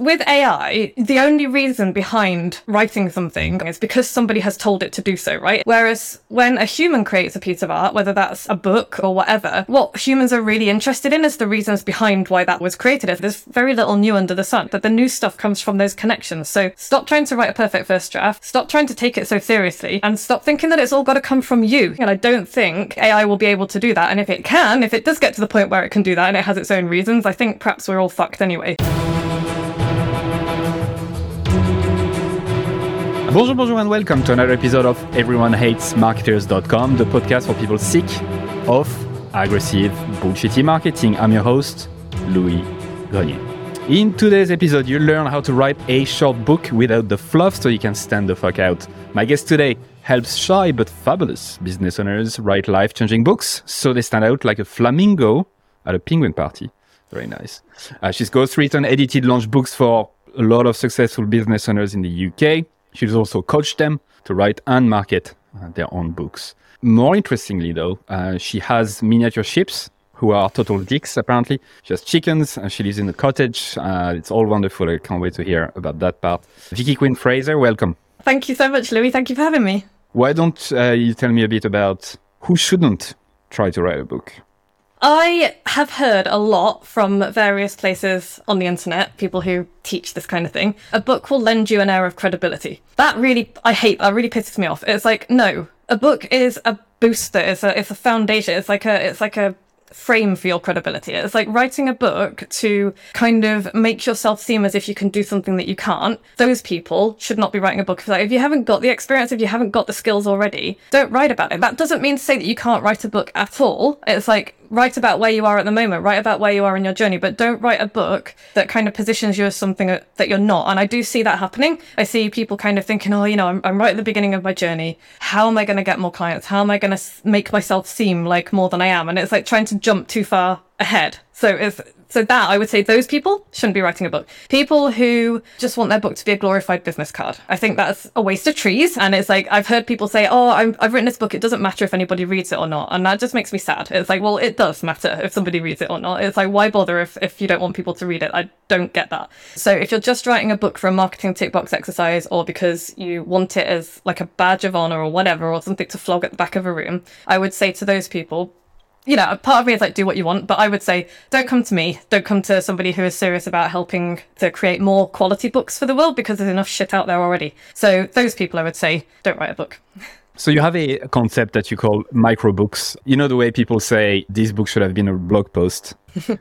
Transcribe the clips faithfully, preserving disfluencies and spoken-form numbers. With A I, the only reason behind writing something is because somebody has told it to do so, right? Whereas when a human creates a piece of art, whether that's a book or whatever, what humans are really interested in is the reasons behind why that was created. There's very little new under the sun, but the new stuff comes from those connections. So stop trying to write a perfect first draft, stop trying to take it so seriously, and stop thinking that it's all got to come from you. And I don't think A I will be able to do that. And if it can, if it does get to the point where it can do that and it has its own reasons, I think perhaps we're all fucked anyway. Bonjour, bonjour, and welcome to another episode of Everyone Hates Marketers dot com, the podcast for people sick of aggressive, bullshitty marketing. I'm your host, Louis Grenier. In today's episode, you'll learn how to write a short book without the fluff so you can stand the fuck out. My guest today helps shy but fabulous business owners write life-changing books so they stand out like a flamingo at a penguin party. Very nice. Uh, she's ghostwritten, edited, launched books for a lot of successful business owners in the U K. She's also coached them to write and market uh, their own books. More interestingly, though, uh, she has miniature ships who are total dicks, apparently. She has chickens, and she lives in a cottage. Uh, it's all wonderful. I can't wait to hear about that part. Vicky Quinn Fraser, welcome. Thank you so much, Louis. Thank you for having me. Why don't uh, you tell me a bit about who shouldn't try to write a book? I have heard a lot from various places on the internet, people who teach this kind of thing. A book will lend you an air of credibility. That really, I hate, that really pisses me off. It's like, no, a book is a booster. It's a, it's a foundation. It's like a, it's like a frame for your credibility. It's like writing a book to kind of make yourself seem as if you can do something that you can't. Those people should not be writing a book. Like, if you haven't got the experience, if you haven't got the skills already, don't write about it. That doesn't mean to say that you can't write a book at all. It's like, write about where you are at the moment, write about where you are in your journey, but don't write a book that kind of positions you as something that you're not. And I do see that happening. I see people kind of thinking, oh, you know, I'm, I'm right at the beginning of my journey. How am I going to get more clients? How am I going to make myself seem like more than I am? And it's like trying to jump too far ahead. So it's So that, I would say those people shouldn't be writing a book. People who just want their book to be a glorified business card. I think that's a waste of trees. And it's like, I've heard people say, oh, I'm, I've written this book. It doesn't matter if anybody reads it or not. And that just makes me sad. It's like, well, it does matter if somebody reads it or not. It's like, why bother if, if you don't want people to read it? I don't get that. So if you're just writing a book for a marketing tick box exercise or because you want it as like a badge of honor or whatever, or something to flog at the back of a room, I would say to those people, you know, part of me is like, do what you want, but I would say, don't come to me. Don't come to somebody who is serious about helping to create more quality books for the world because there's enough shit out there already. So those people, I would say, don't write a book. So you have a concept that you call micro books. You know, the way people say this book should have been a blog post.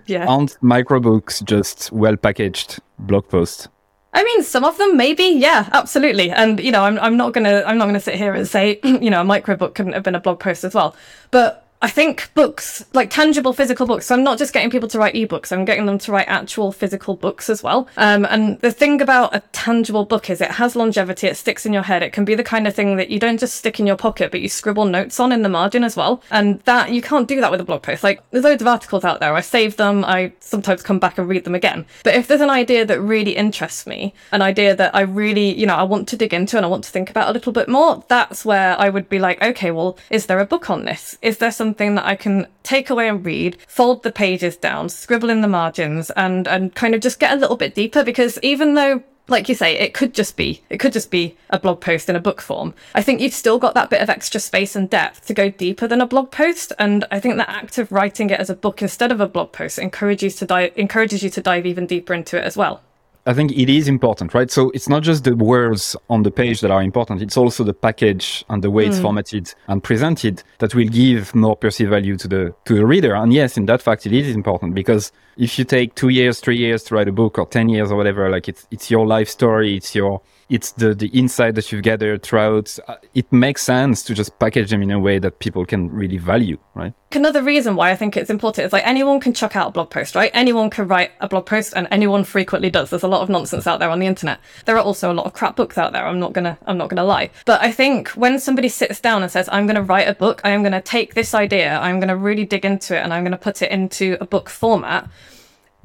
Yeah. Aren't micro books just well-packaged blog posts? I mean, some of them, maybe. Yeah, absolutely. And, you know, I'm, I'm not going to I'm not going to sit here and say, you know, a micro book couldn't have been a blog post as well. But I think books, like tangible physical books, so I'm not just getting people to write ebooks, I'm getting them to write actual physical books as well. Um, and the thing about a tangible book is it has longevity, it sticks in your head, it can be the kind of thing that you don't just stick in your pocket, but you scribble notes on in the margin as well. And that, you can't do that with a blog post. Like, there's loads of articles out there, I save them, I sometimes come back and read them again. But if there's an idea that really interests me, an idea that I really, you know, I want to dig into and I want to think about a little bit more, that's where I would be like, okay, well, is there a book on this? Is there some something that I can take away and read, fold the pages down, scribble in the margins, and and kind of just get a little bit deeper? Because even though, like you say, it could just be, it could just be a blog post in a book form, I think you've still got that bit of extra space and depth to go deeper than a blog post. And I think the act of writing it as a book instead of a blog post encourages you to dive, encourages you to dive even deeper into it as well. I think it is important, right? So it's not just the words on the page that are important. It's also the package and the way mm. it's formatted and presented that will give more perceived value to the to the reader. And yes, in that fact, it is important, because if you take two years, three years to write a book, or ten years or whatever, like it's it's your life story. It's your it's the, the insight that you've gathered throughout. It makes sense to just package them in a way that people can really value, right? Another reason why I think it's important is, like, anyone can chuck out a blog post, right? Anyone can write a blog post, and anyone frequently does. There's a lot of nonsense out there on the internet. There are also a lot of crap books out there. I'm not gonna, I'm not gonna lie. But I think when somebody sits down and says, I'm gonna write a book, I am gonna take this idea, I'm gonna really dig into it, and I'm gonna put it into a book format,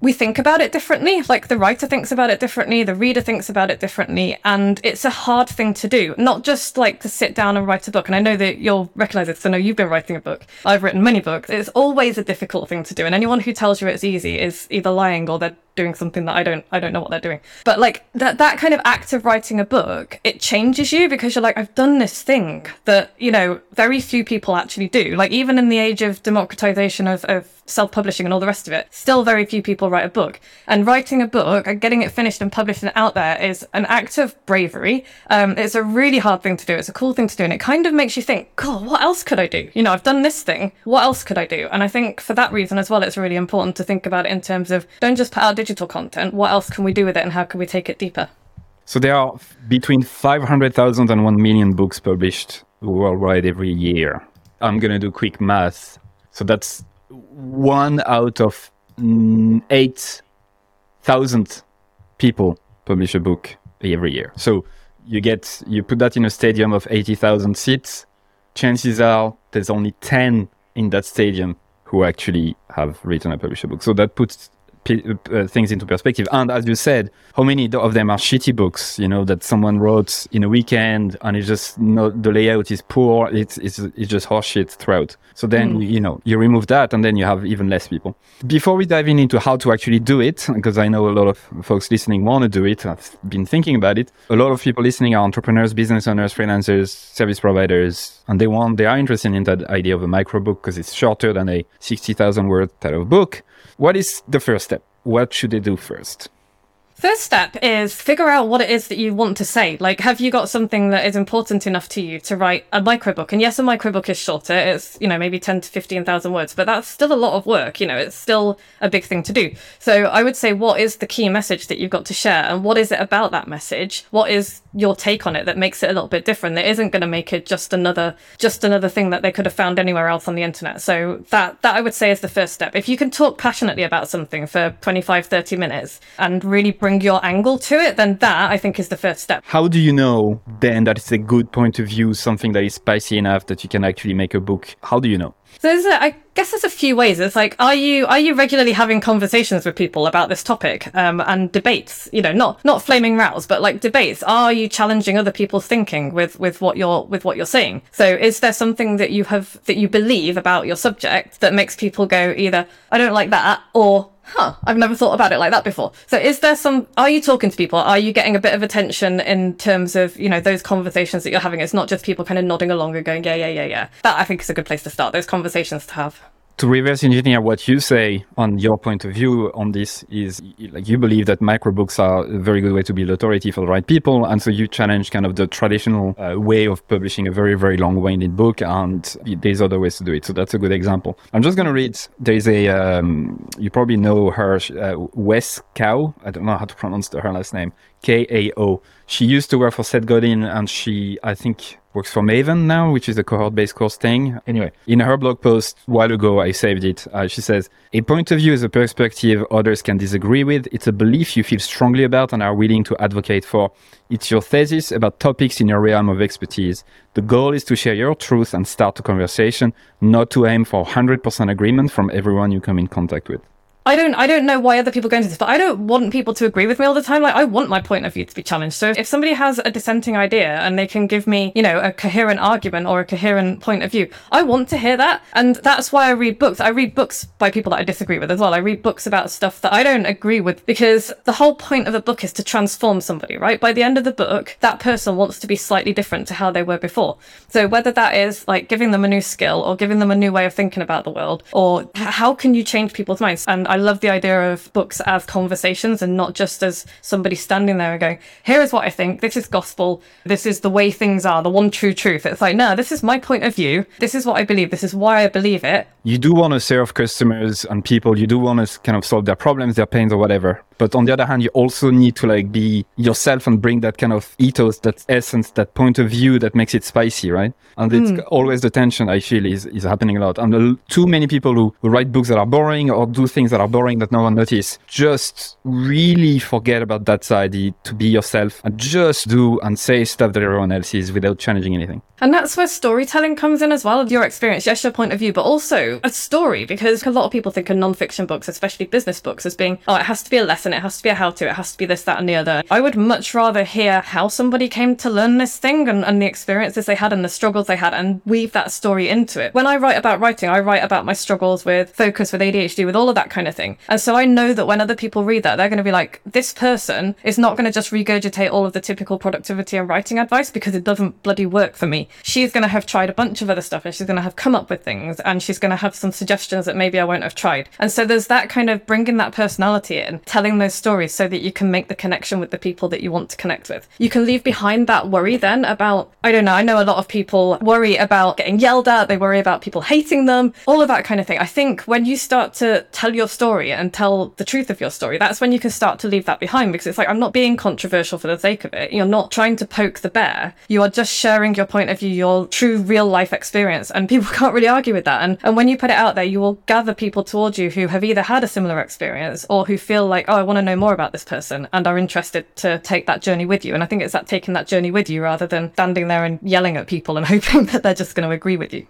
we think about it differently. Like, the writer thinks about it differently, the reader thinks about it differently, and it's a hard thing to do. Not just like to sit down and write a book. And I know that you'll recognise this, so I know you've been writing a book. I've written many books. It's always a difficult thing to do. And anyone who tells you it's easy is either lying or they're doing something that I don't I don't know what they're doing. But like that that kind of act of writing a book, it changes you, because you're like, I've done this thing that, you know, very few people actually do. Like, even in the age of democratization of, of self-publishing and all the rest of it, still very few people write a book. And writing a book and getting it finished and published and out there is an act of bravery. Um, it's a really hard thing to do. It's a cool thing to do. And it kind of makes you think, God, what else could I do? You know, I've done this thing. What else could I do? And I think for that reason as well, it's really important to think about it in terms of don't just put out digital content. What else can we do with it, and how can we take it deeper? So there are f- between five hundred thousand and one million books published worldwide every year. I'm going to do quick math. So that's one out of mm, eight thousand people publish a book every year. So you get, you put that in a stadium of eighty thousand seats, chances are there's only ten in that stadium who actually have written and published a book. So that puts p- uh, things into perspective. And as you said, how many of them are shitty books, you know, that someone wrote in a weekend, and it's just not, the layout is poor, it's it's, it's just horseshit throughout. So then, mm. you know, you remove that, and then you have even less people. Before we dive in into how to actually do it, because I know a lot of folks listening want to do it, I've been thinking about it. A lot of people listening are entrepreneurs, business owners, freelancers, service providers, and they want, they are interested in that idea of a micro book because it's shorter than a sixty thousand word type of book. What is the first step? What should they do first? First step is figure out what it is that you want to say. Like, have you got something that is important enough to you to write a microbook? And yes, a microbook is shorter. It's, you know, maybe ten to fifteen thousand words, but that's still a lot of work. You know, it's still a big thing to do. So I would say, what is the key message that you've got to share? And what is it about that message? What is your take on it that makes it a little bit different? That isn't going to make it just another, just another thing that they could have found anywhere else on the internet. So that, that I would say is the first step. If you can talk passionately about something for twenty-five, thirty minutes and really bring your angle to it, then that I think is the first step. How do you know then that it's a good point of view, something that is spicy enough that you can actually make a book? How do you know? So there's a, I guess there's a few ways. It's like, are you are you regularly having conversations with people about this topic um, and debates? You know, not not flaming rows, but like debates. Are you challenging other people's thinking with with what you're with what you're saying? So is there something that you have that you believe about your subject that makes people go either, I don't like that, or huh, I've never thought about it like that before. So is there some, are you talking to people? Are you getting a bit of attention in terms of, you know, those conversations that you're having? It's not just people kind of nodding along and going, yeah, yeah, yeah, yeah. That I think is a good place to start, those conversations to have. To reverse engineer what you say on your point of view on this is, like, you believe that microbooks are a very good way to build authority for the right people. And so you challenge kind of the traditional uh, way of publishing a very, very long winded book, and there's other ways to do it. So that's a good example. I'm just going to read, there's a, um, you probably know her, uh, Wes Kao. I don't know how to pronounce her last name, K A O. She used to work for Seth Godin, and she, I think, works for Maven now, which is a cohort-based course thing. Anyway, in her blog post a while ago, I saved it. Uh, she says, a point of view is a perspective others can disagree with. It's a belief you feel strongly about and are willing to advocate for. It's your thesis about topics in your realm of expertise. The goal is to share your truth and start a conversation, not to aim for one hundred percent agreement from everyone you come in contact with. I don't I don't know why other people go into this, but I don't want people to agree with me all the time. Like, I want my point of view to be challenged. So if, if somebody has a dissenting idea and they can give me, you know, a coherent argument or a coherent point of view, I want to hear that. And that's why I read books. I read books by people that I disagree with as well. I read books about stuff that I don't agree with, because the whole point of a book is to transform somebody, right? By the end of the book, that person wants to be slightly different to how they were before. So whether that is like giving them a new skill or giving them a new way of thinking about the world, or how can you change people's minds? And I I love the idea of books as conversations and not just as somebody standing there and going, here is what I think. This is gospel. This is the way things are, the one true truth. It's like, no, this is my point of view. This is what I believe. This is why I believe it. You do want to serve customers and people. You do want to kind of solve their problems, their pains or whatever. But on the other hand, you also need to like be yourself and bring that kind of ethos, that essence, that point of view that makes it spicy, right? And it's mm. always the tension I feel is, is happening a lot. And the, too many people who, who write books that are boring or do things that are boring that no one notices, just really forget about that side, to be yourself and just do and say stuff that everyone else is without challenging anything. And that's where storytelling comes in as well. Your experience, yes, your point of view, but also a story, because a lot of people think of non-fiction books, especially business books, as being, oh, it has to be a lesson. It has to be a how-to. It has to be this, that, and the other. I would much rather hear how somebody came to learn this thing and, and the experiences they had and the struggles they had, and weave that story into it. When I write about writing, I write about my struggles with focus, with A D H D, with all of that kind of thing. And so I know that when other people read that, they're going to be like, this person is not going to just regurgitate all of the typical productivity and writing advice because it doesn't bloody work for me. She's going to have tried a bunch of other stuff and she's going to have come up with things and she's going to have some suggestions that maybe I won't have tried. And so there's that kind of bringing that personality in, telling those stories so that you can make the connection with the people that you want to connect with. You can leave behind that worry then about, I don't know, I know a lot of people worry about getting yelled at, they worry about people hating them, all of that kind of thing. I think when you start to tell your story and tell the truth of your story, that's when you can start to leave that behind, because it's like, I'm not being controversial for the sake of it. You're not trying to poke the bear. You are just sharing your point of view, your true real life experience, and people can't really argue with that. And, and when you put it out there, you will gather people towards you who have either had a similar experience or who feel like, oh, I want to know more about this person and are interested to take that journey with you. And I think it's that taking that journey with you rather than standing there and yelling at people and hoping that they're just going to agree with you.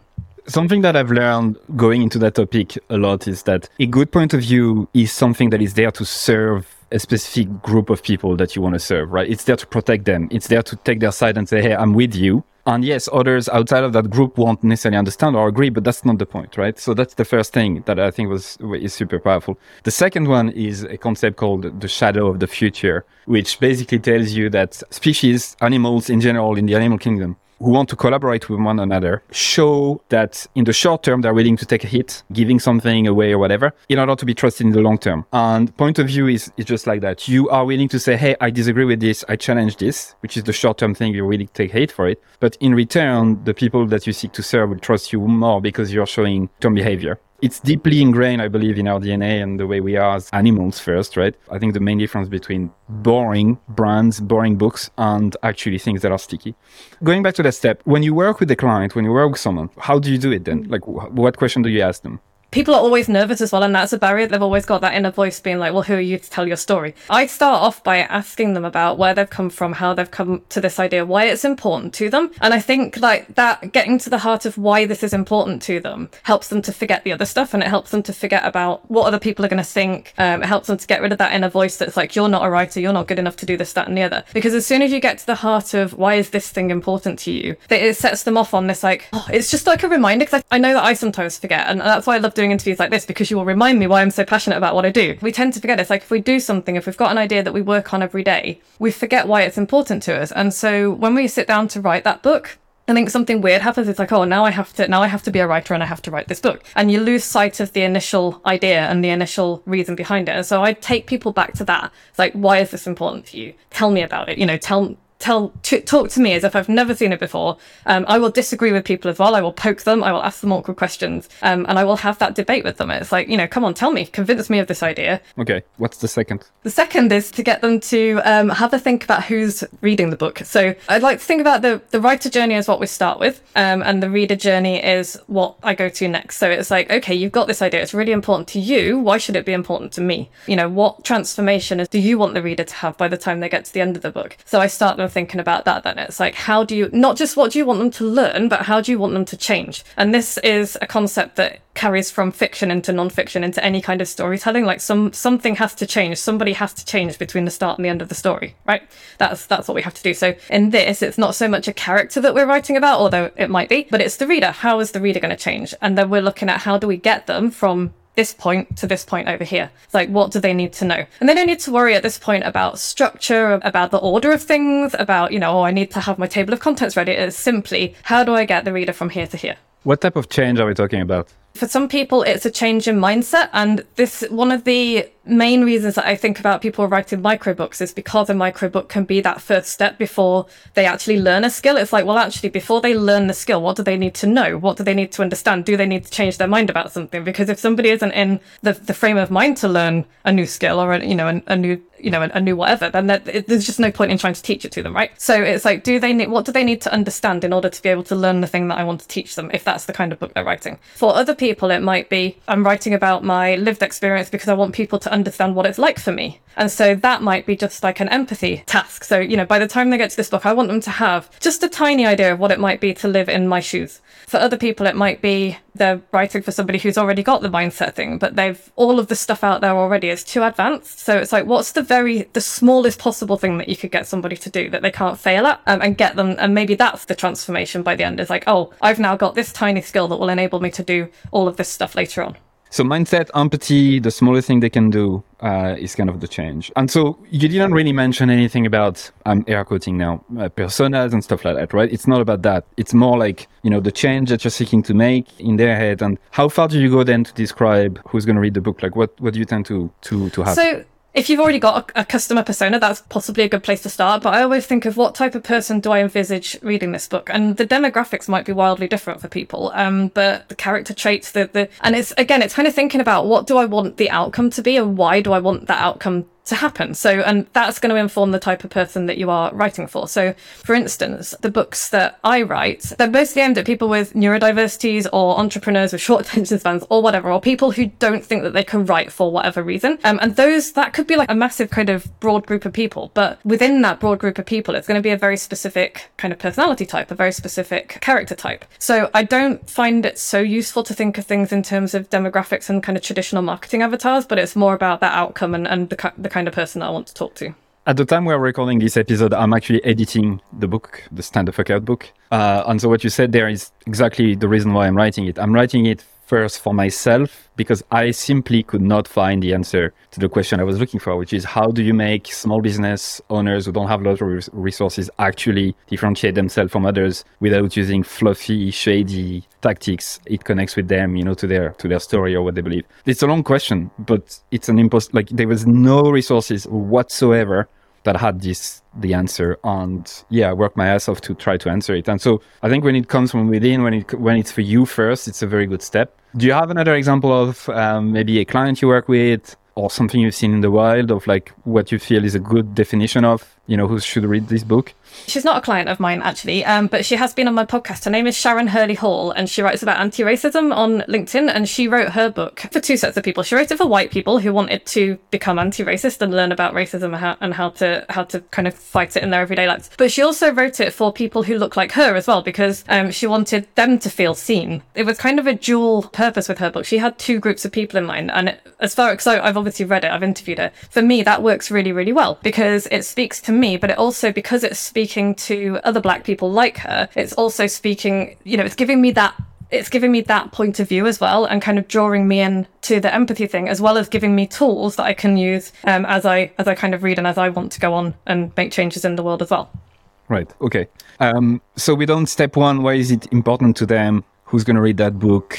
Something that I've learned going into that topic a lot is that a good point of view is something that is there to serve a specific group of people that you want to serve, right? It's there to protect them. It's there to take their side and say, hey, I'm with you. And yes, others outside of that group won't necessarily understand or agree, but that's not the point, right? So that's the first thing that I think was is super powerful. The second one is a concept called the shadow of the future, which basically tells you that species, animals in general, in the animal kingdom, who want to collaborate with one another, show that in the short term, they're willing to take a hit, giving something away or whatever, in order to be trusted in the long term. And point of view is, is just like that. You are willing to say, hey, I disagree with this, I challenge this, which is the short-term thing, you're willing to take hate for it. But in return, the people that you seek to serve will trust you more because you're showing term behavior. It's deeply ingrained, I believe, in our D N A and the way we are as animals first, right? I think the main difference between boring brands, boring books, and actually things that are sticky. Going back to that step, when you work with a client, when you work with someone, how do you do it then? Like, what question do you ask them? People are always nervous as well, and that's a barrier. They've always got that inner voice being like, well, who are you to tell your story? I start off by asking them about where they've come from, how they've come to this idea, why it's important to them. And I think like that, getting to the heart of why this is important to them helps them to forget the other stuff, and it helps them to forget about what other people are going to think. Um, it helps them to get rid of that inner voice that's like, you're not a writer, you're not good enough to do this, that and the other. Because as soon as you get to the heart of why is this thing important to you, it sets them off on this like, oh, it's just like a reminder, because I, I know that I sometimes forget, and that's why I love doing interviews like this, because you will remind me why I'm so passionate about what I do. We tend to forget. It's like if we do something, if we've got an idea that we work on every day, we forget why it's important to us. And so when we sit down to write that book, I think something weird happens. It's like, oh, now I have to, now I have to be a writer and I have to write this book. And you lose sight of the initial idea and the initial reason behind it. And so I take people back to that. It's like, why is this important to you? Tell me about it. You know, tell Tell, t- talk to me as if I've never seen it before. Um, I will disagree with people as well. I will poke them. I will ask them awkward questions. Um, and I will have that debate with them. It's like, you know, come on, tell me, convince me of this idea. Okay. What's the second? The second is to get them to um, have a think about who's reading the book. So I'd like to think about the, the writer journey is what we start with. Um, and the reader journey is what I go to next. So it's like, okay, you've got this idea. It's really important to you. Why should it be important to me? You know, what transformation is, do you want the reader to have by the time they get to the end of the book? So I start them thinking about that then. It's like, how do you, not just what do you want them to learn, but how do you want them to change? And this is a concept that carries from fiction into non-fiction, into any kind of storytelling. Like some something has to change. Somebody has to change between the start and the end of the story, right? That's that's what we have to do. So in this, it's not so much a character that we're writing about, although it might be, but it's the reader. How is the reader going to change? And then we're looking at how do we get them from this point to this point over here. It's like, what do they need to know? And they don't need to worry at this point about structure, about the order of things, about, you know, oh, I need to have my table of contents ready. It's simply, how do I get the reader from here to here? What type of change are we talking about? For some people, it's a change in mindset. And this, one of the main reasons that I think about people writing micro books is because a micro book can be that first step before they actually learn a skill. It's like, well, actually, before they learn the skill, what do they need to know? What do they need to understand? Do they need to change their mind about something? Because if somebody isn't in the, the frame of mind to learn a new skill or, a, you know, a, a new, you know, a, a new whatever, then that, it, there's just no point in trying to teach it to them, right? So it's like, do they need, what do they need to understand in order to be able to learn the thing that I want to teach them, if that's the kind of book they're writing? For other people, it might be, I'm writing about my lived experience because I want people to understand what it's like for me. And so that might be just like an empathy task. So, you know, by the time they get to this book, I want them to have just a tiny idea of what it might be to live in my shoes. For other people, it might be they're writing for somebody who's already got the mindset thing, but they've all of the stuff out there already is too advanced. So it's like, what's the very, the smallest possible thing that you could get somebody to do that they can't fail at, um, and get them. And maybe that's the transformation by the end. It's like, oh, I've now got this tiny skill that will enable me to do all of this stuff later on. So mindset, empathy, the smallest thing they can do uh, is kind of the change. And so you didn't really mention anything about, I'm air quoting now, uh, personas and stuff like that, right? It's not about that. It's more like, you know, the change that you're seeking to make in their head. And how far do you go then to describe who's going to read the book? Like what, what do you tend to, to, to have? So if you've already got a, a customer persona, that's possibly a good place to start. But I always think of what type of person do I envisage reading this book? And the demographics might be wildly different for people. Um, but the character traits, the, the and it's, again, it's kind of thinking about what do I want the outcome to be and why do I want that outcome to happen? So, and that's going to inform the type of person that you are writing for. So, for instance, the books that I write, they're mostly aimed at people with neurodiversities or entrepreneurs with short attention spans or whatever, or people who don't think that they can write for whatever reason. Um, and those, that could be like a massive kind of broad group of people. But within that broad group of people, it's going to be a very specific kind of personality type, a very specific character type. So I don't find it so useful to think of things in terms of demographics and kind of traditional marketing avatars, but it's more about that outcome and, and the, the kind of person that I want to talk to. At the time we're recording this episode, I'm actually editing the book, the Stand the Fuck Out book. Uh, and so what you said there is exactly the reason why I'm writing it. I'm writing it first for myself because I simply could not find the answer to the question I was looking for, which is how do you make small business owners who don't have a lot of resources actually differentiate themselves from others without using fluffy, shady tactics? It connects with them, you know, to their to their story or what they believe. It's a long question, but it's an impost. Like there was no resources whatsoever that had this, the answer, and yeah, I worked my ass off to try to answer it. And so I think when it comes from within, when it when it's for you first, it's a very good step. Do you have another example of um, maybe a client you work with or something you've seen in the wild of like what you feel is a good definition of, you know, who should read this book? She's not a client of mine, actually, um, but she has been on my podcast. Her name is Sharon Hurley Hall, and she writes about anti-racism on LinkedIn, and she wrote her book for two sets of people. She wrote it for white people who wanted to become anti-racist and learn about racism and how, and how to how to kind of fight it in their everyday lives. But she also wrote it for people who look like her as well, because um, she wanted them to feel seen. It was kind of a dual purpose with her book. She had two groups of people in mind, and it, as far as so I've obviously read it, I've interviewed her. For me, that works really, really well, because it speaks to me, but it also, because it's speaking to other black people like her, it's also speaking, you know, it's giving me that it's giving me that point of view as well, and kind of drawing me in to the empathy thing, as well as giving me tools that I can use um, as I as I kind of read and as I want to go on and make changes in the world as well. Right. Okay. Um, so we done step one. Why is it important to them? Who's going to read that book?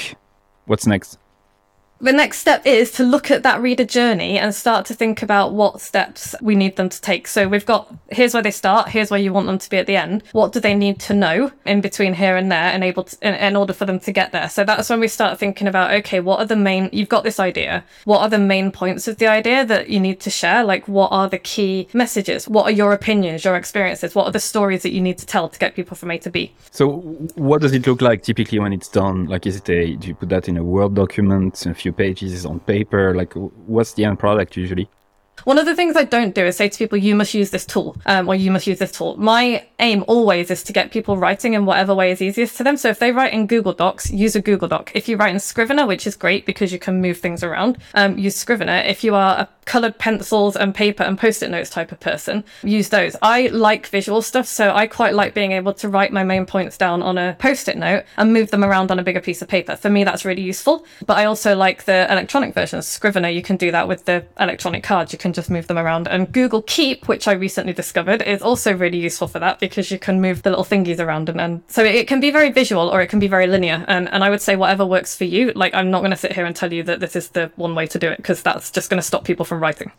What's next? The next step is to look at that reader journey and start to think about what steps we need them to take. So we've got, here's where they start, here's where you want them to be at the end. What do they need to know in between here and there and able to, in, in order for them to get there? So that's when we start thinking about, okay, what are the main, you've got this idea. What are the main points of the idea that you need to share? Like, what are the key messages? What are your opinions, your experiences? What are the stories that you need to tell to get people from A to B? So what does it look like typically when it's done? Like, is it a, do you put that in a Word document, in a few pages on paper? Like, what's the end product usually? One of the things I don't do is say to people, you must use this tool, um, or you must use this tool. My aim always is to get people writing in whatever way is easiest to them. So if they write in Google Docs, use a Google Doc. If you write in Scrivener, which is great because you can move things around, um, use Scrivener. If you are a coloured pencils and paper and post-it notes type of person, use those. I like visual stuff, so I quite like being able to write my main points down on a post-it note and move them around on a bigger piece of paper. For me, that's really useful. But I also like the electronic versions. Scrivener, you can do that with the electronic cards. You can just move them around. And Google Keep, which I recently discovered, is also really useful for that because you can move the little thingies around. And, and so it can be very visual or it can be very linear. And, and I would say whatever works for you. Like, I'm not going to sit here and tell you that this is the one way to do it, because that's just going to stop people from writing.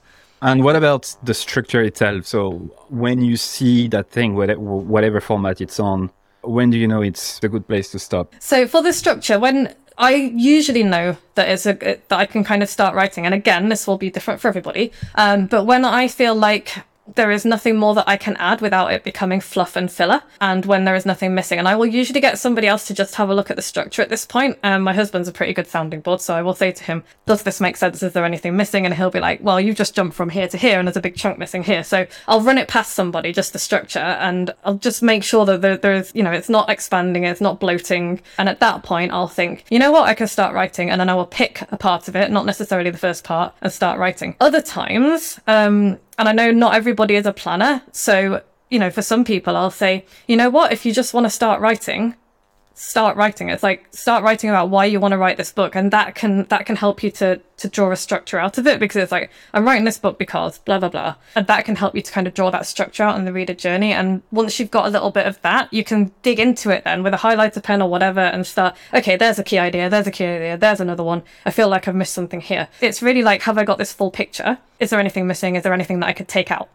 And what about the structure itself? So when you see that thing, whatever format it's on, when do you know it's a good place to stop? So for the structure, when I usually know that it's a, that I can kind of start writing. And again, this will be different for everybody. Um, but when I feel like there is nothing more that I can add without it becoming fluff and filler, and when there is nothing missing. And I will usually get somebody else to just have a look at the structure at this point. Um, my husband's a pretty good sounding board, so I will say to him, does this make sense? Is there anything missing? And he'll be like, well, you've just jumped from here to here and there's a big chunk missing here. So I'll run it past somebody, just the structure, and I'll just make sure that there, there is, you know, it's not expanding, it's not bloating. And at that point, I'll think, you know what, I can start writing. And then I will pick a part of it, not necessarily the first part, and start writing. Other times, um, and I know not everybody is a planner. So, you know, for some people, I'll say, you know what, if you just want to start writing, start writing. It's like, start writing about why you want to write this book, and that can that can help you to to draw a structure out of it, because it's like, I'm writing this book because blah blah blah, and that can help you to kind of draw that structure out in the reader journey. And once you've got a little bit of that, you can dig into it then with a highlighter pen or whatever and start, okay, there's a key idea, there's a key idea, there's another one, I feel like I've missed something here. It's really like, have I got this full picture? Is there anything missing? Is there anything that I could take out?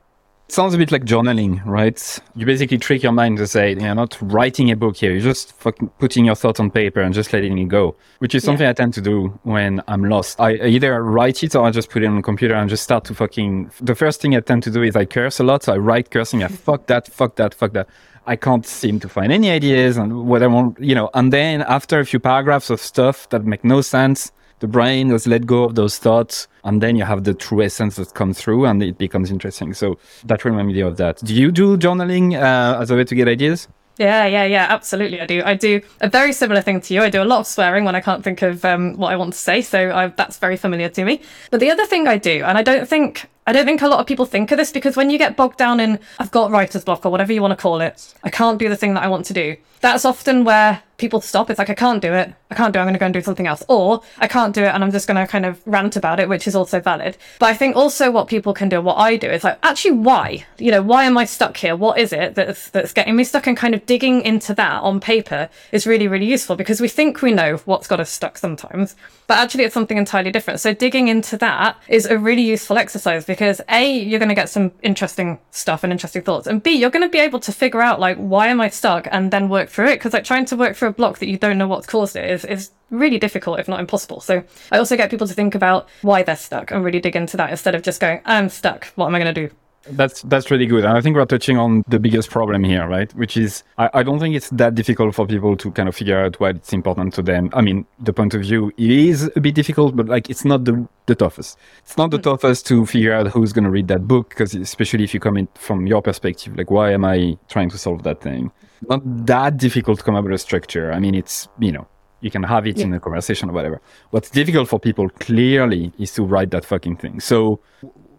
Sounds a bit like journaling, right? You basically trick your mind to say, you're not writing a book here. You're just fucking putting your thoughts on paper and just letting it go, which is something yeah. I tend to do when I'm lost. I either write it or I just put it on the computer and just start to fucking... The first thing I tend to do is I curse a lot. So I write cursing. I fuck that, fuck that, fuck that. I can't seem to find any ideas and what I want, you know. And then after a few paragraphs of stuff that make no sense, the brain has let go of those thoughts, and then you have the true essence that comes through and it becomes interesting. So that reminds me of that. Do you do journaling uh, as a way to get ideas? Yeah, yeah, yeah, absolutely. I do. I do a very similar thing to you. I do a lot of swearing when I can't think of um, what I want to say. So I, that's very familiar to me. But the other thing I do, and I don't think... I don't think a lot of people think of this, because when you get bogged down in, I've got writer's block or whatever you want to call it, I can't do the thing that I want to do. That's often where people stop. It's like, I can't do it. I can't do it. I'm going to go and do something else. Or I can't do it and I'm just going to kind of rant about it, which is also valid. But I think also what people can do, what I do, is like, actually, why? You know, why am I stuck here? What is it that's, that's getting me stuck? And kind of digging into that on paper is really, really useful, because we think we know what's got us stuck sometimes, but actually it's something entirely different. So digging into that is a really useful exercise, because A, you're going to get some interesting stuff and interesting thoughts, and B, you're going to be able to figure out, like, why am I stuck, and then work through it. Because like trying to work through a block that you don't know what's caused it is, is really difficult, if not impossible. So I also get people to think about why they're stuck and really dig into that, instead of just going, I'm stuck, what am I going to do? That's that's really good. And I think we're touching on the biggest problem here, right? Which is, I, I don't think it's that difficult for people to kind of figure out why it's important to them. I mean, the point of view is a bit difficult, but like, it's not the, the toughest. It's not the toughest to figure out who's going to read that book, because especially if you come in from your perspective, like, why am I trying to solve that thing? Not that difficult to come up with a structure. I mean, it's, you know, you can have it yeah. in a conversation or whatever. What's difficult for people clearly is to write that fucking thing. So...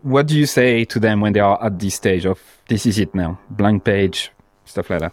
what do you say to them when they are at this stage of, this is it now, blank page, stuff like that?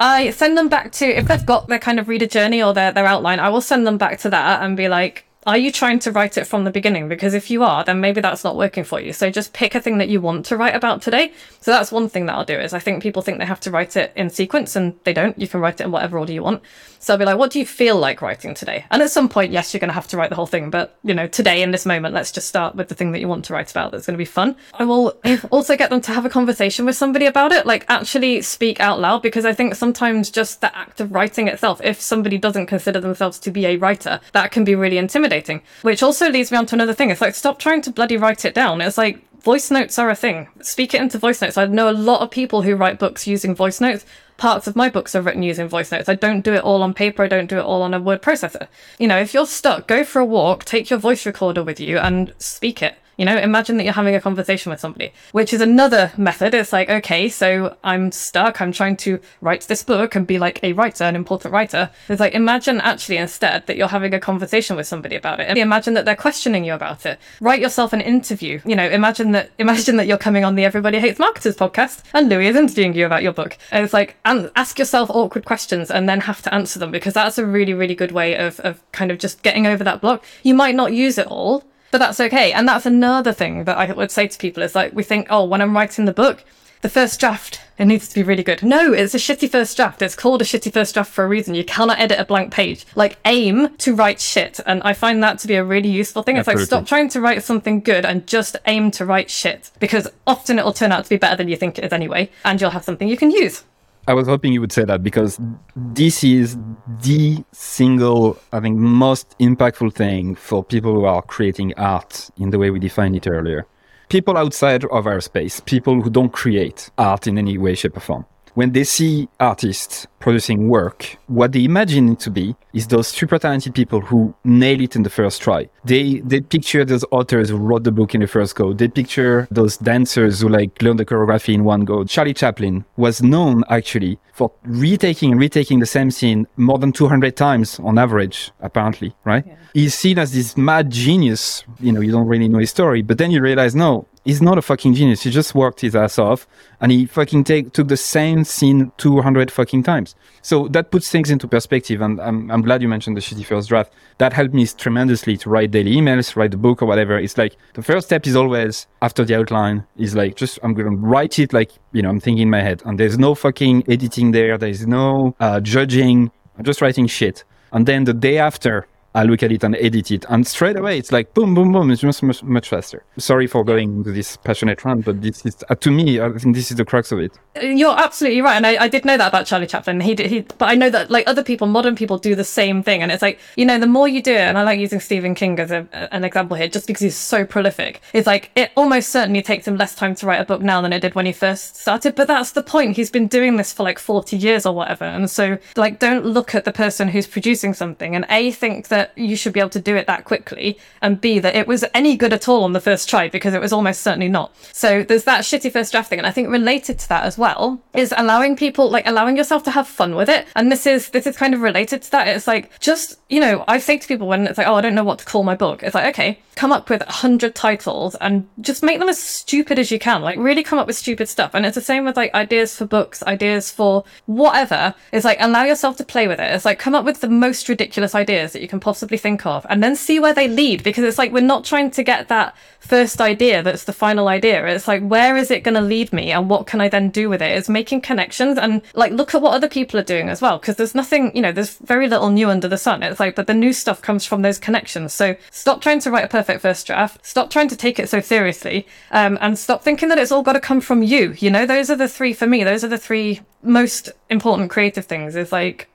I send them back to, if they've got their kind of reader journey or their, their outline, I will send them back to that and be like, are you trying to write it from the beginning? Because if you are, then maybe that's not working for you. So just pick a thing that you want to write about today. So that's one thing that I'll do, is I think people think they have to write it in sequence, and they don't. You can write it in whatever order you want. So I'll be like, what do you feel like writing today? And at some point, yes, you're going to have to write the whole thing. But, you know, today in this moment, let's just start with the thing that you want to write about. That's going to be fun. I will also get them to have a conversation with somebody about it, like actually speak out loud, because I think sometimes just the act of writing itself, if somebody doesn't consider themselves to be a writer, that can be really intimidating. Which also leads me on to another thing. It's like, stop trying to bloody write it down. It's like, voice notes are a thing. Speak it into voice notes. I know a lot of people who write books using voice notes. Parts of my books are written using voice notes. I don't do it all on paper. I don't do it all on a word processor. You know, if you're stuck, go for a walk, take your voice recorder with you and speak it. You know, imagine that you're having a conversation with somebody, which is another method. It's like, okay, so I'm stuck. I'm trying to write this book and be like a writer, an important writer. It's like, imagine actually instead that you're having a conversation with somebody about it. And imagine that they're questioning you about it. Write yourself an interview. You know, imagine that, imagine that you're coming on the Everybody Hates Marketers podcast and Louis is interviewing you about your book. And it's like, and ask yourself awkward questions and then have to answer them, because that's a really, really good way of, of kind of just getting over that block. You might not use it all, but that's okay. And that's another thing that I would say to people is like, we think, oh, when I'm writing the book, the first draft, it needs to be really good. No, it's a shitty first draft. It's called a shitty first draft for a reason. You cannot edit a blank page. Like, aim to write shit. And I find that to be a really useful thing. Absolutely. It's like, stop trying to write something good and just aim to write shit, because often it'll turn out to be better than you think it is anyway. And you'll have something you can use. I was hoping you would say that, because this is the single, I think, most impactful thing for people who are creating art in the way we defined it earlier. People outside of our space, people who don't create art in any way, shape or form. When they see artists producing work, what they imagine it to be is those super talented people who nail it in the first try. They they picture those authors who wrote the book in the first go. They picture those dancers who like learned the choreography in one go. Charlie Chaplin was known actually for retaking and retaking the same scene more than two hundred times on average, apparently, right? Yeah. He's seen as this mad genius. You know, you don't really know his story, but then you realize, no, He's not a fucking genius. He just worked his ass off and he fucking take, took the same scene two hundred fucking times. So that puts things into perspective. And I'm, I'm glad you mentioned the shitty first draft. That helped me tremendously to write daily emails, write the book or whatever. It's like the first step is always after the outline is like, just I'm going to write it like, you know, I'm thinking in my head. And there's no fucking editing there. There's no uh, judging. I'm just writing shit. And then the day after, I look at it and edit it. And straight away, it's like, boom, boom, boom. It's just much, much faster. Sorry for going into this passionate rant, but this is, uh, to me, I think this is the crux of it. You're absolutely right. And I, I did know that about Charlie Chaplin. He did, he, but I know that like other people, modern people do the same thing. And it's like, you know, the more you do it, and I like using Stephen King as a, an example here, just because he's so prolific. It's like, it almost certainly takes him less time to write a book now than it did when he first started. But that's the point. He's been doing this for like forty years or whatever. And so like, don't look at the person who's producing something and A, think that you should be able to do it that quickly, and B, that it was any good at all on the first try, because it was almost certainly not. So there's that shitty first draft thing, and I think related to that as well is allowing people, like allowing yourself to have fun with it. And this is this is kind of related to that. It's like, just, you know, I say to people when it's like, oh, I don't know what to call my book, it's like, okay, come up with one hundred titles and just make them as stupid as you can. Like, really come up with stupid stuff. And it's the same with like ideas for books, ideas for whatever. It's like, allow yourself to play with it. It's like, come up with the most ridiculous ideas that you can possibly think of and then see where they lead, because it's like, we're not trying to get that first idea that's the final idea. It's like, where is it going to lead me and what can I then do with it? It's making connections and like, look at what other people are doing as well, because there's nothing, you know, there's very little new under the sun. It's like, but the new stuff comes from those connections. So stop trying to write a perfect first draft, stop trying to take it so seriously, um, and stop thinking that it's all got to come from you. You know, those are the three, for me, those are the three most important creative things. It's like,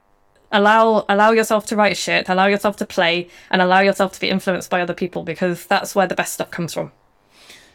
Allow allow yourself to write shit, allow yourself to play, and allow yourself to be influenced by other people, because that's where the best stuff comes from.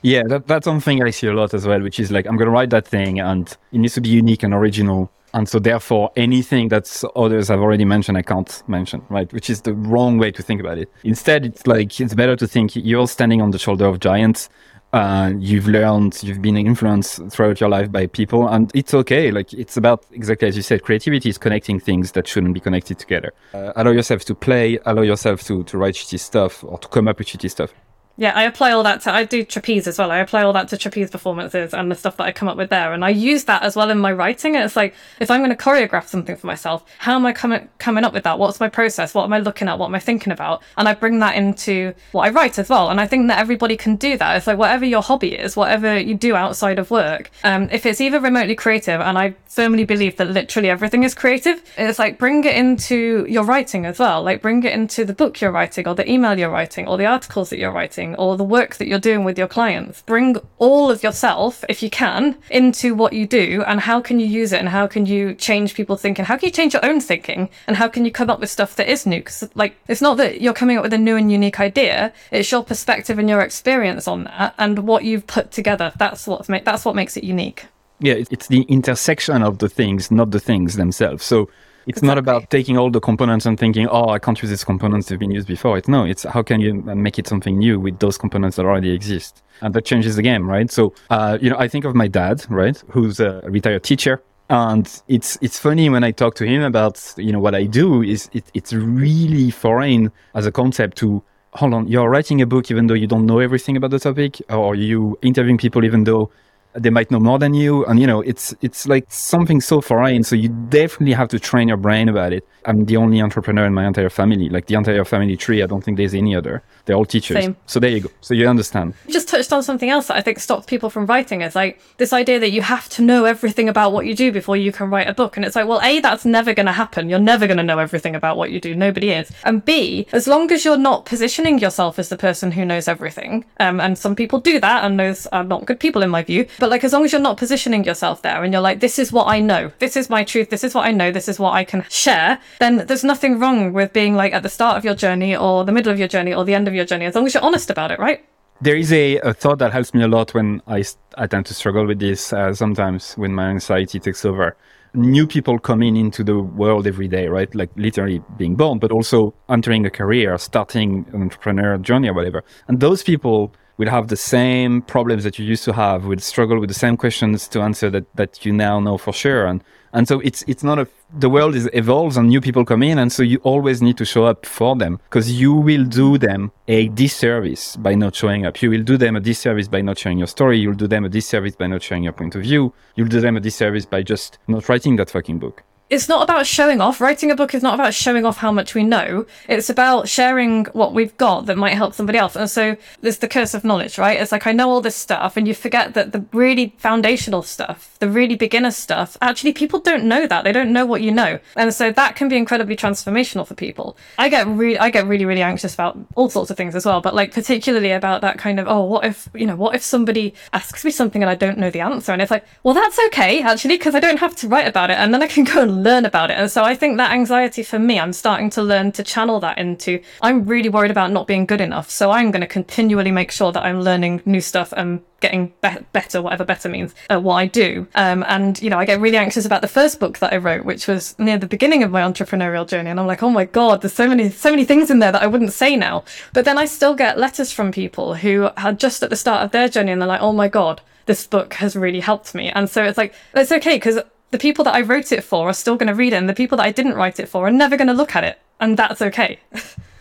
Yeah, that, that's something I see a lot as well, which is like, I'm going to write that thing and it needs to be unique and original. And so therefore, anything that others have already mentioned, I can't mention, right? Which is the wrong way to think about it. Instead, it's like, it's better to think you're standing on the shoulder of giants. Uh, you've learned, you've been influenced throughout your life by people, and it's okay. Like, it's about, exactly as you said, creativity is connecting things that shouldn't be connected together. Uh, allow yourself to play, allow yourself to, to write shitty stuff or to come up with shitty stuff. Yeah, I apply all that to, I do trapeze as well. I apply all that to trapeze performances and the stuff that I come up with there. And I use that as well in my writing. And it's like, if I'm going to choreograph something for myself, how am I com- coming up with that? What's my process? What am I looking at? What am I thinking about? And I bring that into what I write as well. And I think that everybody can do that. It's like, whatever your hobby is, whatever you do outside of work, um, if it's even remotely creative, and I firmly believe that literally everything is creative, it's like, bring it into your writing as well. Like, bring it into the book you're writing or the email you're writing or the articles that you're writing, or the work that you're doing with your clients. Bring all of yourself, if you can, into what you do, and how can you use it, and how can you change people's thinking, how can you change your own thinking, and how can you come up with stuff that is new? Because like, it's not that you're coming up with a new and unique idea, it's your perspective and your experience on that and what you've put together. That's what's ma- that's what makes it unique. Yeah, it's the intersection of the things, not the things themselves. So it's exactly. Not about taking all the components and thinking, oh, I can't use these components, they've been used before. It's no, it's how can you make it something new with those components that already exist? And that changes the game, right? So, uh, you know, I think of my dad, right, who's a retired teacher. And it's it's funny when I talk to him about, you know, what I do, is it, it's really foreign as a concept to, hold on, you're writing a book even though you don't know everything about the topic, or you interviewing people even though they might know more than you. And, you know, it's it's like something so foreign. So you definitely have to train your brain about it. I'm the only entrepreneur in my entire family, like the entire family tree. I don't think there's any other. They're all teachers. Same. So there you go. So you understand. You just touched on something else that I think stops people from writing. It's like this idea that you have to know everything about what you do before you can write a book. And it's like, well, A, that's never going to happen. You're never going to know everything about what you do. Nobody is. And B, as long as you're not positioning yourself as the person who knows everything, um, and some people do that, and those are not good people in my view, but But like, as long as you're not positioning yourself there and you're like, this is what I know, this is my truth, this is what I know, this is what I can share, then there's nothing wrong with being like at the start of your journey or the middle of your journey or the end of your journey, as long as you're honest about it, right? There is a, a thought that helps me a lot when I, I tend to struggle with this uh, sometimes when my anxiety takes over. New people coming into the world every day, right? Like literally being born, but also entering a career, starting an entrepreneur journey or whatever. And those people will have the same problems that you used to have, will struggle with the same questions to answer that, that you now know for sure. And and so it's it's not a, the world is evolves and new people come in. And so you always need to show up for them, because you will do them a disservice by not showing up. You will do them a disservice by not sharing your story. You'll do them a disservice by not sharing your point of view. You'll do them a disservice by just not writing that fucking book. It's not about showing off. Writing a book is not about showing off how much we know. It's about sharing what we've got that might help somebody else. And so there's the curse of knowledge, right? It's like, I know all this stuff, and you forget that the really foundational stuff, the really beginner stuff, actually people don't know that. They don't know what you know. And so that can be incredibly transformational for people. I get really, I get really, really anxious about all sorts of things as well, but like particularly about that kind of, oh, what if, you know, what if somebody asks me something and I don't know the answer? And it's like, well, that's okay, actually, because I don't have to write about it. And then I can go and learn about it. And so I think that anxiety for me, I'm starting to learn to channel that into, I'm really worried about not being good enough, so I'm going to continually make sure that I'm learning new stuff and getting be- better, whatever better means, at what I do. Um, and, you know, I get really anxious about the first book that I wrote, which was near the beginning of my entrepreneurial journey. And I'm like, oh my God, there's so many, so many things in there that I wouldn't say now. But then I still get letters from people who are just at the start of their journey, and they're like, oh my God, this book has really helped me. And so it's like, that's okay, because the people that I wrote it for are still going to read it, and the people that I didn't write it for are never going to look at it. And that's okay.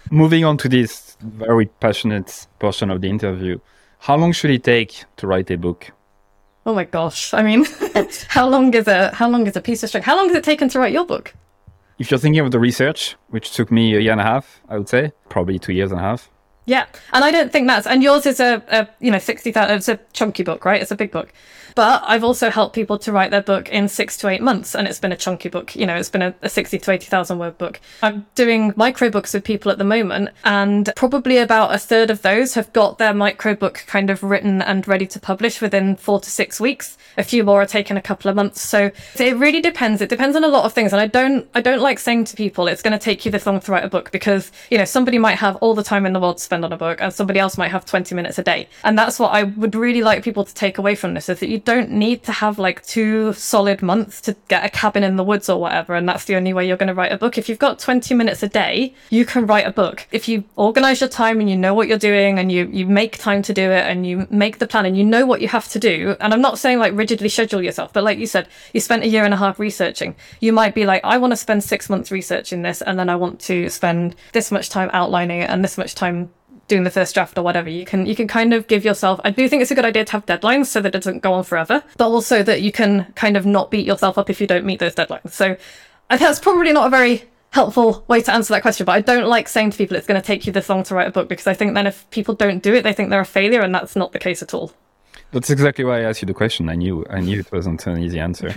Moving on to this very passionate portion of the interview, how long should it take to write a book? Oh my gosh. I mean, how long is a how long is a piece of string? How long has it taken to write your book? If you're thinking of the research, which took me a year and a half, I would say, probably two years and a half. Yeah. And I don't think that's, and yours is a, a you know, sixty thousand, it's a chunky book, right? It's a big book. But I've also helped people to write their book in six to eight months. And it's been a chunky book. You know, it's been a, a sixty to eighty thousand word book. I'm doing micro books with people at the moment, and probably about a third of those have got their micro book kind of written and ready to publish within four to six weeks. A few more are taking a couple of months. So it really depends. It depends on a lot of things. And I don't, I don't like saying to people, it's going to take you this long to write a book, because, you know, somebody might have all the time in the world to spend on a book, and somebody else might have twenty minutes a day. And that's what I would really like people to take away from this, is that you don't need to have like two solid months to get a cabin in the woods or whatever, and that's the only way you're going to write a book. If you've got twenty minutes a day, you can write a book. If you organize your time and you know what you're doing, and you you make time to do it, and you make the plan, and you know what you have to do. And I'm not saying like rigidly schedule yourself, but like you said, you spent a year and a half researching. You might be like, I want to spend six months researching this, and then I want to spend this much time outlining it and this much time doing the first draft or whatever. You can you can kind of give yourself, I do think it's a good idea to have deadlines so that it doesn't go on forever, but also that you can kind of not beat yourself up if you don't meet those deadlines. So that's probably not a very helpful way to answer that question, but I don't like saying to people it's going to take you this long to write a book, because I think then if people don't do it, they think they're a failure, and that's not the case at all. That's exactly why I asked you the question. I knew I knew it wasn't an easy answer.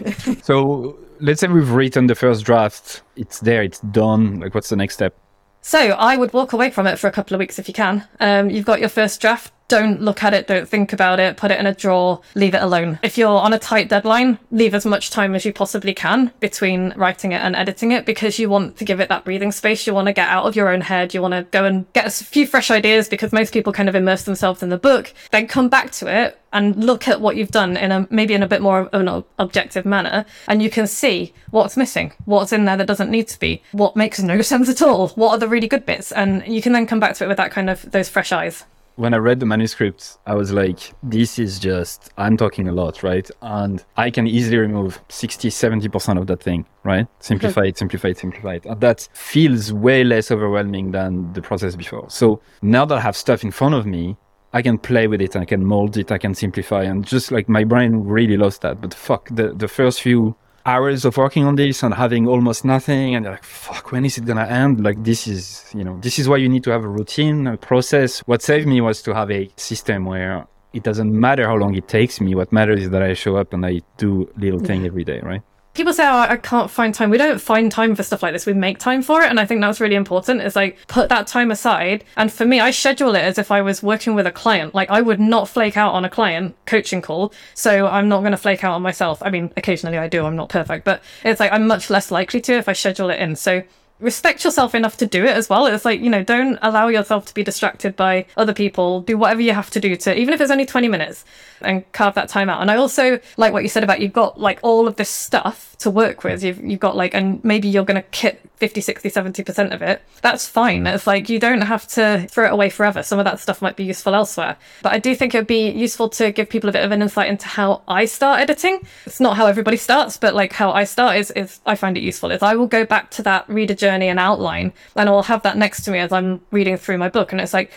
So let's say we've written the first draft. It's there, it's done. Like, what's the next step? So I would walk away from it for a couple of weeks if you can. Um, you've got your first draft. Don't look at it. Don't think about it. Put it in a drawer. Leave it alone. If you're on a tight deadline, leave as much time as you possibly can between writing it and editing it, because you want to give it that breathing space. You want to get out of your own head. You want to go and get a few fresh ideas, because most people kind of immerse themselves in the book. Then come back to it and look at what you've done in a maybe in a bit more of an objective manner, and you can see what's missing, what's in there that doesn't need to be, what makes no sense at all, what are the really good bits, and you can then come back to it with that kind of those fresh eyes. When I read the manuscript, I was like, this is just, I'm talking a lot, right? And I can easily remove sixty, seventy percent of that thing, right? Simplify it, simplify it, simplify it. And that feels way less overwhelming than the process before. So now that I have stuff in front of me, I can play with it, I can mold it, I can simplify. And just like my brain really lost that. But fuck, the, the first few hours of working on this and having almost nothing, and you're like, fuck, when is it gonna end? Like, this is, you know, this is why you need to have a routine, a process. What saved me was to have a system where it doesn't matter how long it takes me. What matters is that I show up and I do little thing every day, right? People say, oh, I can't find time. We don't find time for stuff like this. We make time for it. And I think that's really important. It's like, put that time aside. And for me, I schedule it as if I was working with a client. Like, I would not flake out on a client coaching call. So I'm not going to flake out on myself. I mean, occasionally I do. I'm not perfect. But it's like, I'm much less likely to if I schedule it in. So respect yourself enough to do it as well. It's like, you know, don't allow yourself to be distracted by other people. Do whatever you have to do to, even if it's only twenty minutes, and carve that time out. And I also like what you said about, you've got like all of this stuff to work with. You've, you've got like, and maybe you're going to kit fifty, sixty, seventy percent of it, that's fine. It's like, you don't have to throw it away forever. Some of that stuff might be useful elsewhere. But I do think it would be useful to give people a bit of an insight into how I start editing. It's not how everybody starts, but like how I start is, is I find it useful. Is I will go back to that reader journey and outline, and I'll have that next to me as I'm reading through my book. And it's like,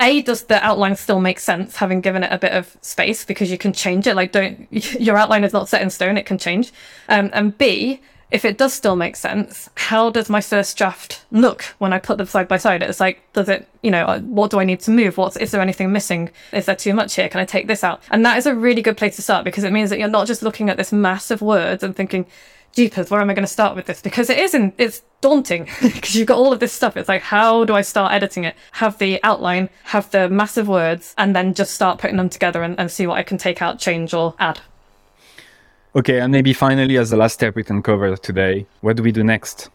A, does the outline still make sense, having given it a bit of space, because you can change it. Like, don't, your outline is not set in stone, it can change. Um, and B, if it does still make sense, how does my first draft look when I put them side by side? It's like, does it, you know, what do I need to move? What's, is there anything missing? Is there too much here? Can I take this out? And that is a really good place to start, because it means that you're not just looking at this mass of words and thinking, jeepers, where am I going to start with this? Because it isn't, it's daunting because you've got all of this stuff. It's like, how do I start editing it? Have the outline, have the massive words, and then just start putting them together and, and see what I can take out, change or add. Okay, and maybe finally, as the last step we can cover today, what do we do next?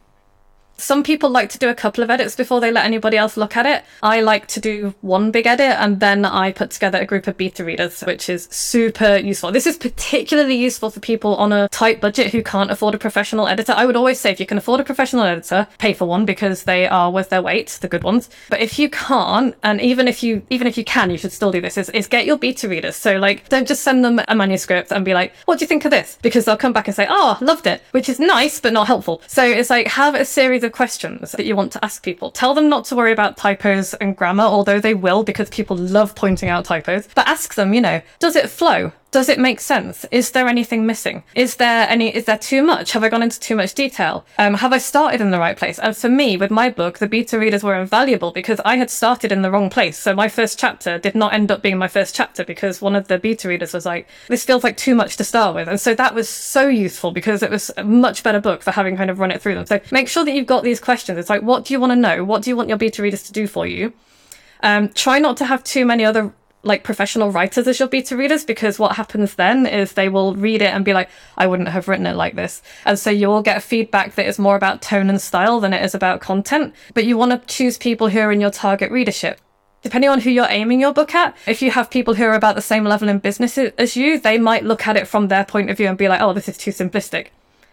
Some people like to do a couple of edits before they let anybody else look at it. I like to do one big edit, and then I put together a group of beta readers, which is super useful. This is particularly useful for people on a tight budget who can't afford a professional editor. I would always say if you can afford a professional editor, pay for one, because they are worth their weight, the good ones. But if you can't, and even if you even if you can, you should still do this, is, is get your beta readers. So like, don't just send them a manuscript and be like, what do you think of this? Because they'll come back and say, oh, loved it, which is nice, but not helpful. So it's like, have a series of questions that you want to ask people. Tell them not to worry about typos and grammar, although they will, because people love pointing out typos. But ask them, you know, does it flow? Does it make sense? Is there anything missing? Is there any, is there too much? Have I gone into too much detail? Um, have I started in the right place? And for me, with my book, the beta readers were invaluable because I had started in the wrong place. So my first chapter did not end up being my first chapter because one of the beta readers was like, this feels like too much to start with. And so that was so useful because it was a much better book for having kind of run it through them. So make sure that you've got these questions. It's like, what do you want to know? What do you want your beta readers to do for you? Um, try not to have too many other like professional writers as your beta readers, because what happens then is they will read it and be like, I wouldn't have written it like this. And so you will get feedback that is more about tone and style than it is about content. But you want to choose people who are in your target readership. Depending on who you're aiming your book at, if you have people who are about the same level in business as you, they might look at it from their point of view and be like, oh, this is too simplistic.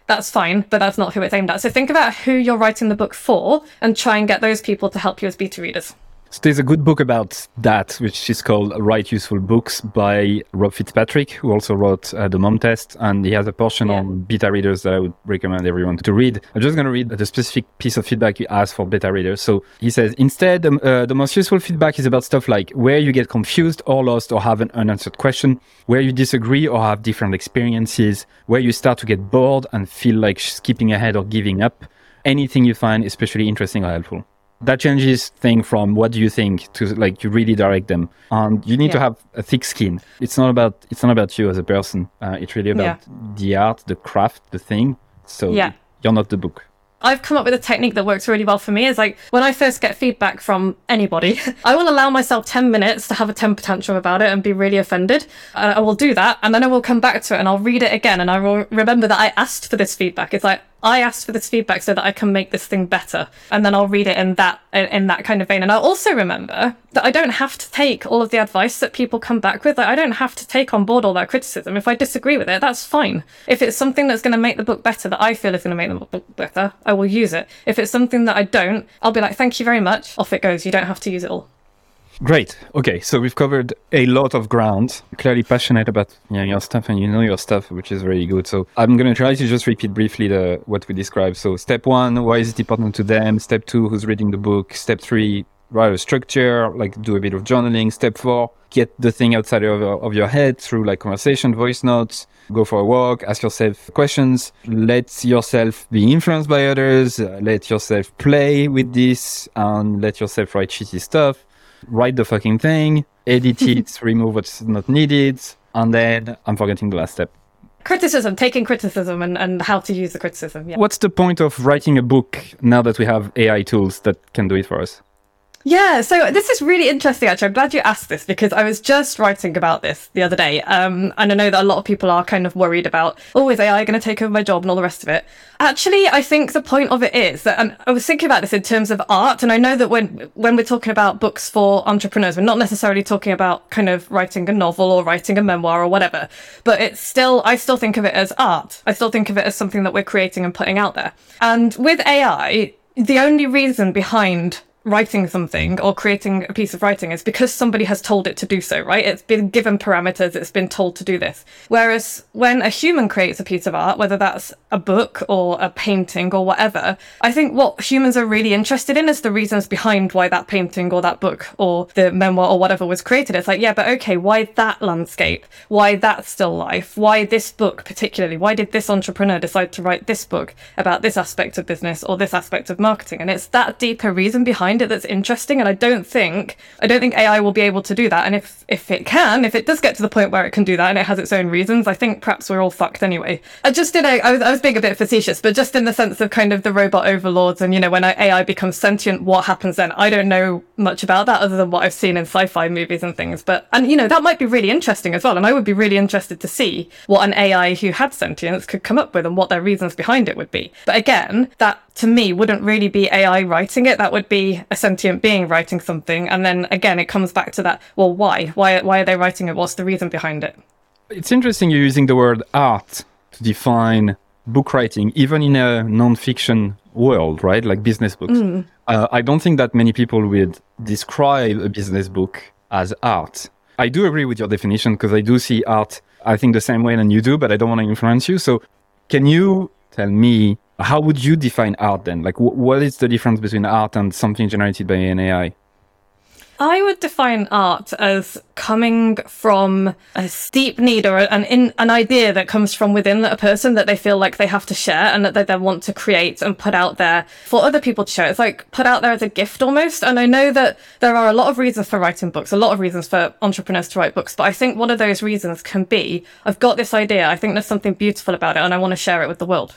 That's fine, but that's not who it's aimed at. So think about who you're writing the book for and try and get those people to help you as beta readers. So there's a good book about that, which is called Write Useful Books by Rob Fitzpatrick, who also wrote uh, The Mom Test, and he has a portion yeah. on beta readers that I would recommend everyone to read. I'm just going to read the specific piece of feedback he asked for beta readers. So he says, instead, um, uh, the most useful feedback is about stuff like where you get confused or lost or have an unanswered question, where you disagree or have different experiences, where you start to get bored and feel like skipping ahead or giving up, anything you find especially interesting or helpful. That changes thing from what do you think to like you really direct them. And you need yeah. to have a thick skin. It's not about it's not about you as a person. Uh, it's really about yeah. the art, the craft, the thing. So yeah. you're not the book. I've come up with a technique that works really well for me. Is like when I first get feedback from anybody, I will allow myself ten minutes to have a temper tantrum about it and be really offended. Uh, I will do that. And then I will come back to it and I'll read it again. And I will remember that I asked for this feedback. It's like, I asked for this feedback so that I can make this thing better. And then I'll read it in that in that kind of vein. And I'll also remember that I don't have to take all of the advice that people come back with. Like, I don't have to take on board all that criticism. If I disagree with it, that's fine. If it's something that's going to make the book better, that I feel is going to make the book better, I will use it. If it's something that I don't, I'll be like, thank you very much. Off it goes. You don't have to use it all. Great. Okay, so we've covered a lot of ground. You're clearly passionate about you know, your stuff and you know your stuff, which is really good. So I'm going to try to just repeat briefly the, what we described. So step one, why is it important to them? Step two, who's reading the book? Step three, write a structure, like do a bit of journaling. Step four, get the thing outside of, of your head through like conversation, voice notes, go for a walk, ask yourself questions, let yourself be influenced by others, let yourself play with this and let yourself write shitty stuff. Write the fucking thing, edit it, remove what's not needed, and then I'm forgetting the last step. Criticism, taking criticism and, and how to use the criticism. Yeah. What's the point of writing a book now that we have A I tools that can do it for us? Yeah, so this is really interesting, actually. I'm glad you asked this because I was just writing about this the other day. Um, and I know that a lot of people are kind of worried about, oh, is A I going to take over my job and all the rest of it? Actually, I think the point of it is that, and I was thinking about this in terms of art. And I know that when, when we're talking about books for entrepreneurs, we're not necessarily talking about kind of writing a novel or writing a memoir or whatever. But it's still, I still think of it as art. I still think of it as something that we're creating and putting out there. And with A I, the only reason behind writing something or creating a piece of writing is because somebody has told it to do so, right? It's been given parameters, it's been told to do this. Whereas when a human creates a piece of art, whether that's a book or a painting or whatever, I think what humans are really interested in is the reasons behind why that painting or that book or the memoir or whatever was created. It's like, yeah, but okay, why that landscape? Why that still life? Why this book particularly? Why did this entrepreneur decide to write this book about this aspect of business or this aspect of marketing? And it's that deeper reason behind it that's interesting, and I don't think I don't think A I will be able to do that. And if if it can, if it does get to the point where it can do that and it has its own reasons, I think perhaps we're all fucked anyway. I just did a, I was I was being a bit facetious, but just in the sense of kind of the robot overlords, and you know, when A I becomes sentient, what happens then? I don't know much about that other than what I've seen in sci-fi movies and things, but and you know, that might be really interesting as well, and I would be really interested to see what an A I who had sentience could come up with and what their reasons behind it would be. But again, that to me wouldn't really be A I writing it, that would be a sentient being writing something. And then again, it comes back to that, well, why? Why why are they writing it? What's the reason behind it? It's interesting you're using the word art to define book writing, even in a non-fiction world, right? Like business books. Mm. Uh, I don't think that many people would describe a business book as art. I do agree with your definition, because I do see art, I think, the same way than you do, but I don't want to influence you. So can you tell me, how would you define art then? Like, w- what is the difference between art and something generated by an A I? I would define art as coming from a deep need or an in, an idea that comes from within a person that they feel like they have to share and that they then want to create and put out there for other people to share. It's like put out there as a gift almost. And I know that there are a lot of reasons for writing books, a lot of reasons for entrepreneurs to write books. But I think one of those reasons can be, I've got this idea, I think there's something beautiful about it and I want to share it with the world.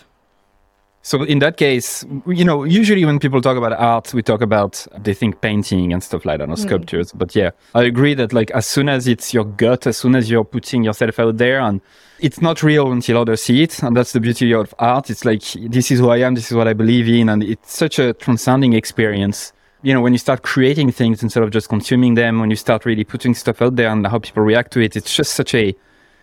So in that case, you know, usually when people talk about art, we talk about, they think painting and stuff like that, or sculptures. Mm. But yeah, I agree that like as soon as it's your gut, as soon as you're putting yourself out there, and it's not real until others see it. And that's the beauty of art. It's like, this is who I am, this is what I believe in. And it's such a transcending experience. You know, when you start creating things instead of just consuming them, when you start really putting stuff out there and how people react to it, it's just such a...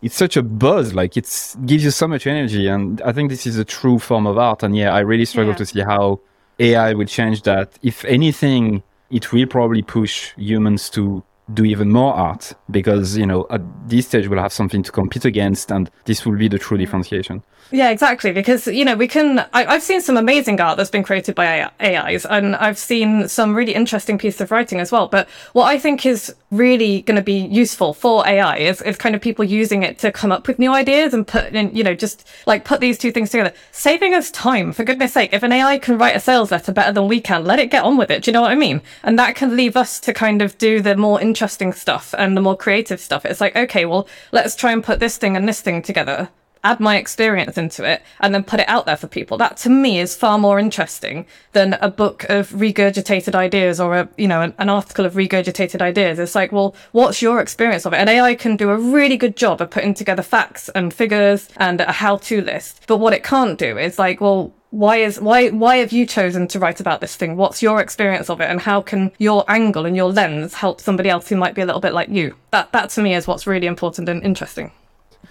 It's such a buzz, like it gives you so much energy. And I think this is a true form of art. And yeah, I really struggle yeah. to see how A I will change that. If anything, it will probably push humans to do even more art, because, you know, at this stage we'll have something to compete against, and this will be the true differentiation. Yeah, exactly. Because, you know, we can, I, I've seen some amazing art that's been created by A Is, and I've seen some really interesting pieces of writing as well. But what I think is really going to be useful for A I is, is kind of people using it to come up with new ideas and put in, you know, just like put these two things together. Saving us time, for goodness sake. If an A I can write a sales letter better than we can, let it get on with it. Do you know what I mean? And that can leave us to kind of do the more interesting interesting stuff and the more creative stuff. It's like, okay, well, let's try and put this thing and this thing together, add my experience into it, and then put it out there for people. That to me is far more interesting than a book of regurgitated ideas or a, you know, an, an article of regurgitated ideas. It's like, well, what's your experience of it? And A I can do a really good job of putting together facts and figures and a how-to list. But what it can't do is like, well, Why is why why have you chosen to write about this thing? What's your experience of it, and how can your angle and your lens help somebody else who might be a little bit like you? That that to me is what's really important and interesting.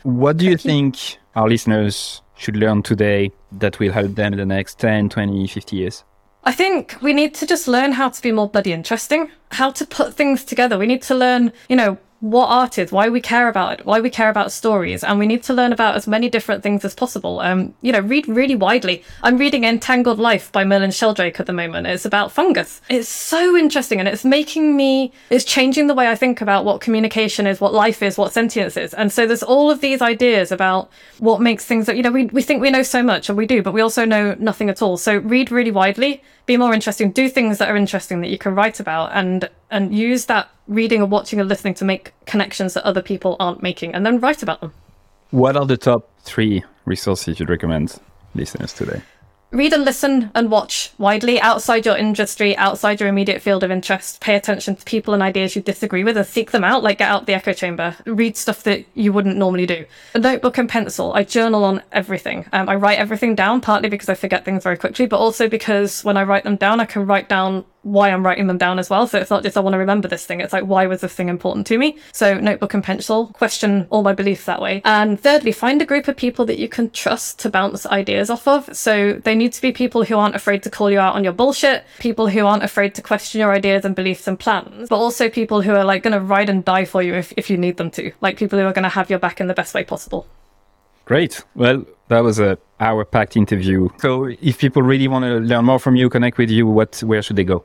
What do you think our listeners should learn today that will help them in the next ten, twenty, fifty years? I think we need to just learn how to be more bloody interesting, how to put things together. We need to learn, you know, what art is, why we care about it, why we care about stories. And we need to learn about as many different things as possible. Um, you know, read really widely. I'm reading Entangled Life by Merlin Sheldrake at the moment. It's about fungus. It's so interesting, and it's making me, it's changing the way I think about what communication is, what life is, what sentience is. And so there's all of these ideas about what makes things that, you know, we, we think we know so much, and we do, but we also know nothing at all. So read really widely, be more interesting, do things that are interesting that you can write about, and and use that reading and watching and listening to make connections that other people aren't making, and then write about them. What are the top three resources you'd recommend listeners today? Read and listen and watch widely, outside your industry, outside your immediate field of interest. Pay attention to people and ideas you disagree with and seek them out, like get out the echo chamber. Read stuff that you wouldn't normally do. A notebook and pencil. I journal on everything. Um, I write everything down, partly because I forget things very quickly, but also because when I write them down, I can write down why I'm writing them down as well. So it's not just I want to remember this thing. It's like, why was this thing important to me? So notebook and pencil, question all my beliefs that way. And thirdly, find a group of people that you can trust to bounce ideas off of. So they need to be people who aren't afraid to call you out on your bullshit, people who aren't afraid to question your ideas and beliefs and plans, but also people who are like going to ride and die for you if, if you need them to, like people who are going to have your back in the best way possible. Great. Well, that was a hour-packed interview. So if people really want to learn more from you, connect with you, what, where should they go?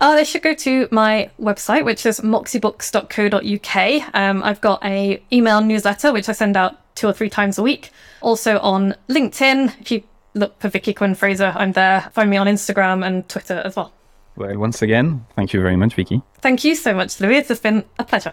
Oh, they should go to my website, which is moxibooks dot co dot uk. Um, I've got a email newsletter, which I send out two or three times a week. Also on LinkedIn, if you look for Vicky Quinn Fraser, I'm there. Find me on Instagram and Twitter as well. Well, once again, thank you very much, Vicky. Thank you so much, Louis. It's been a pleasure.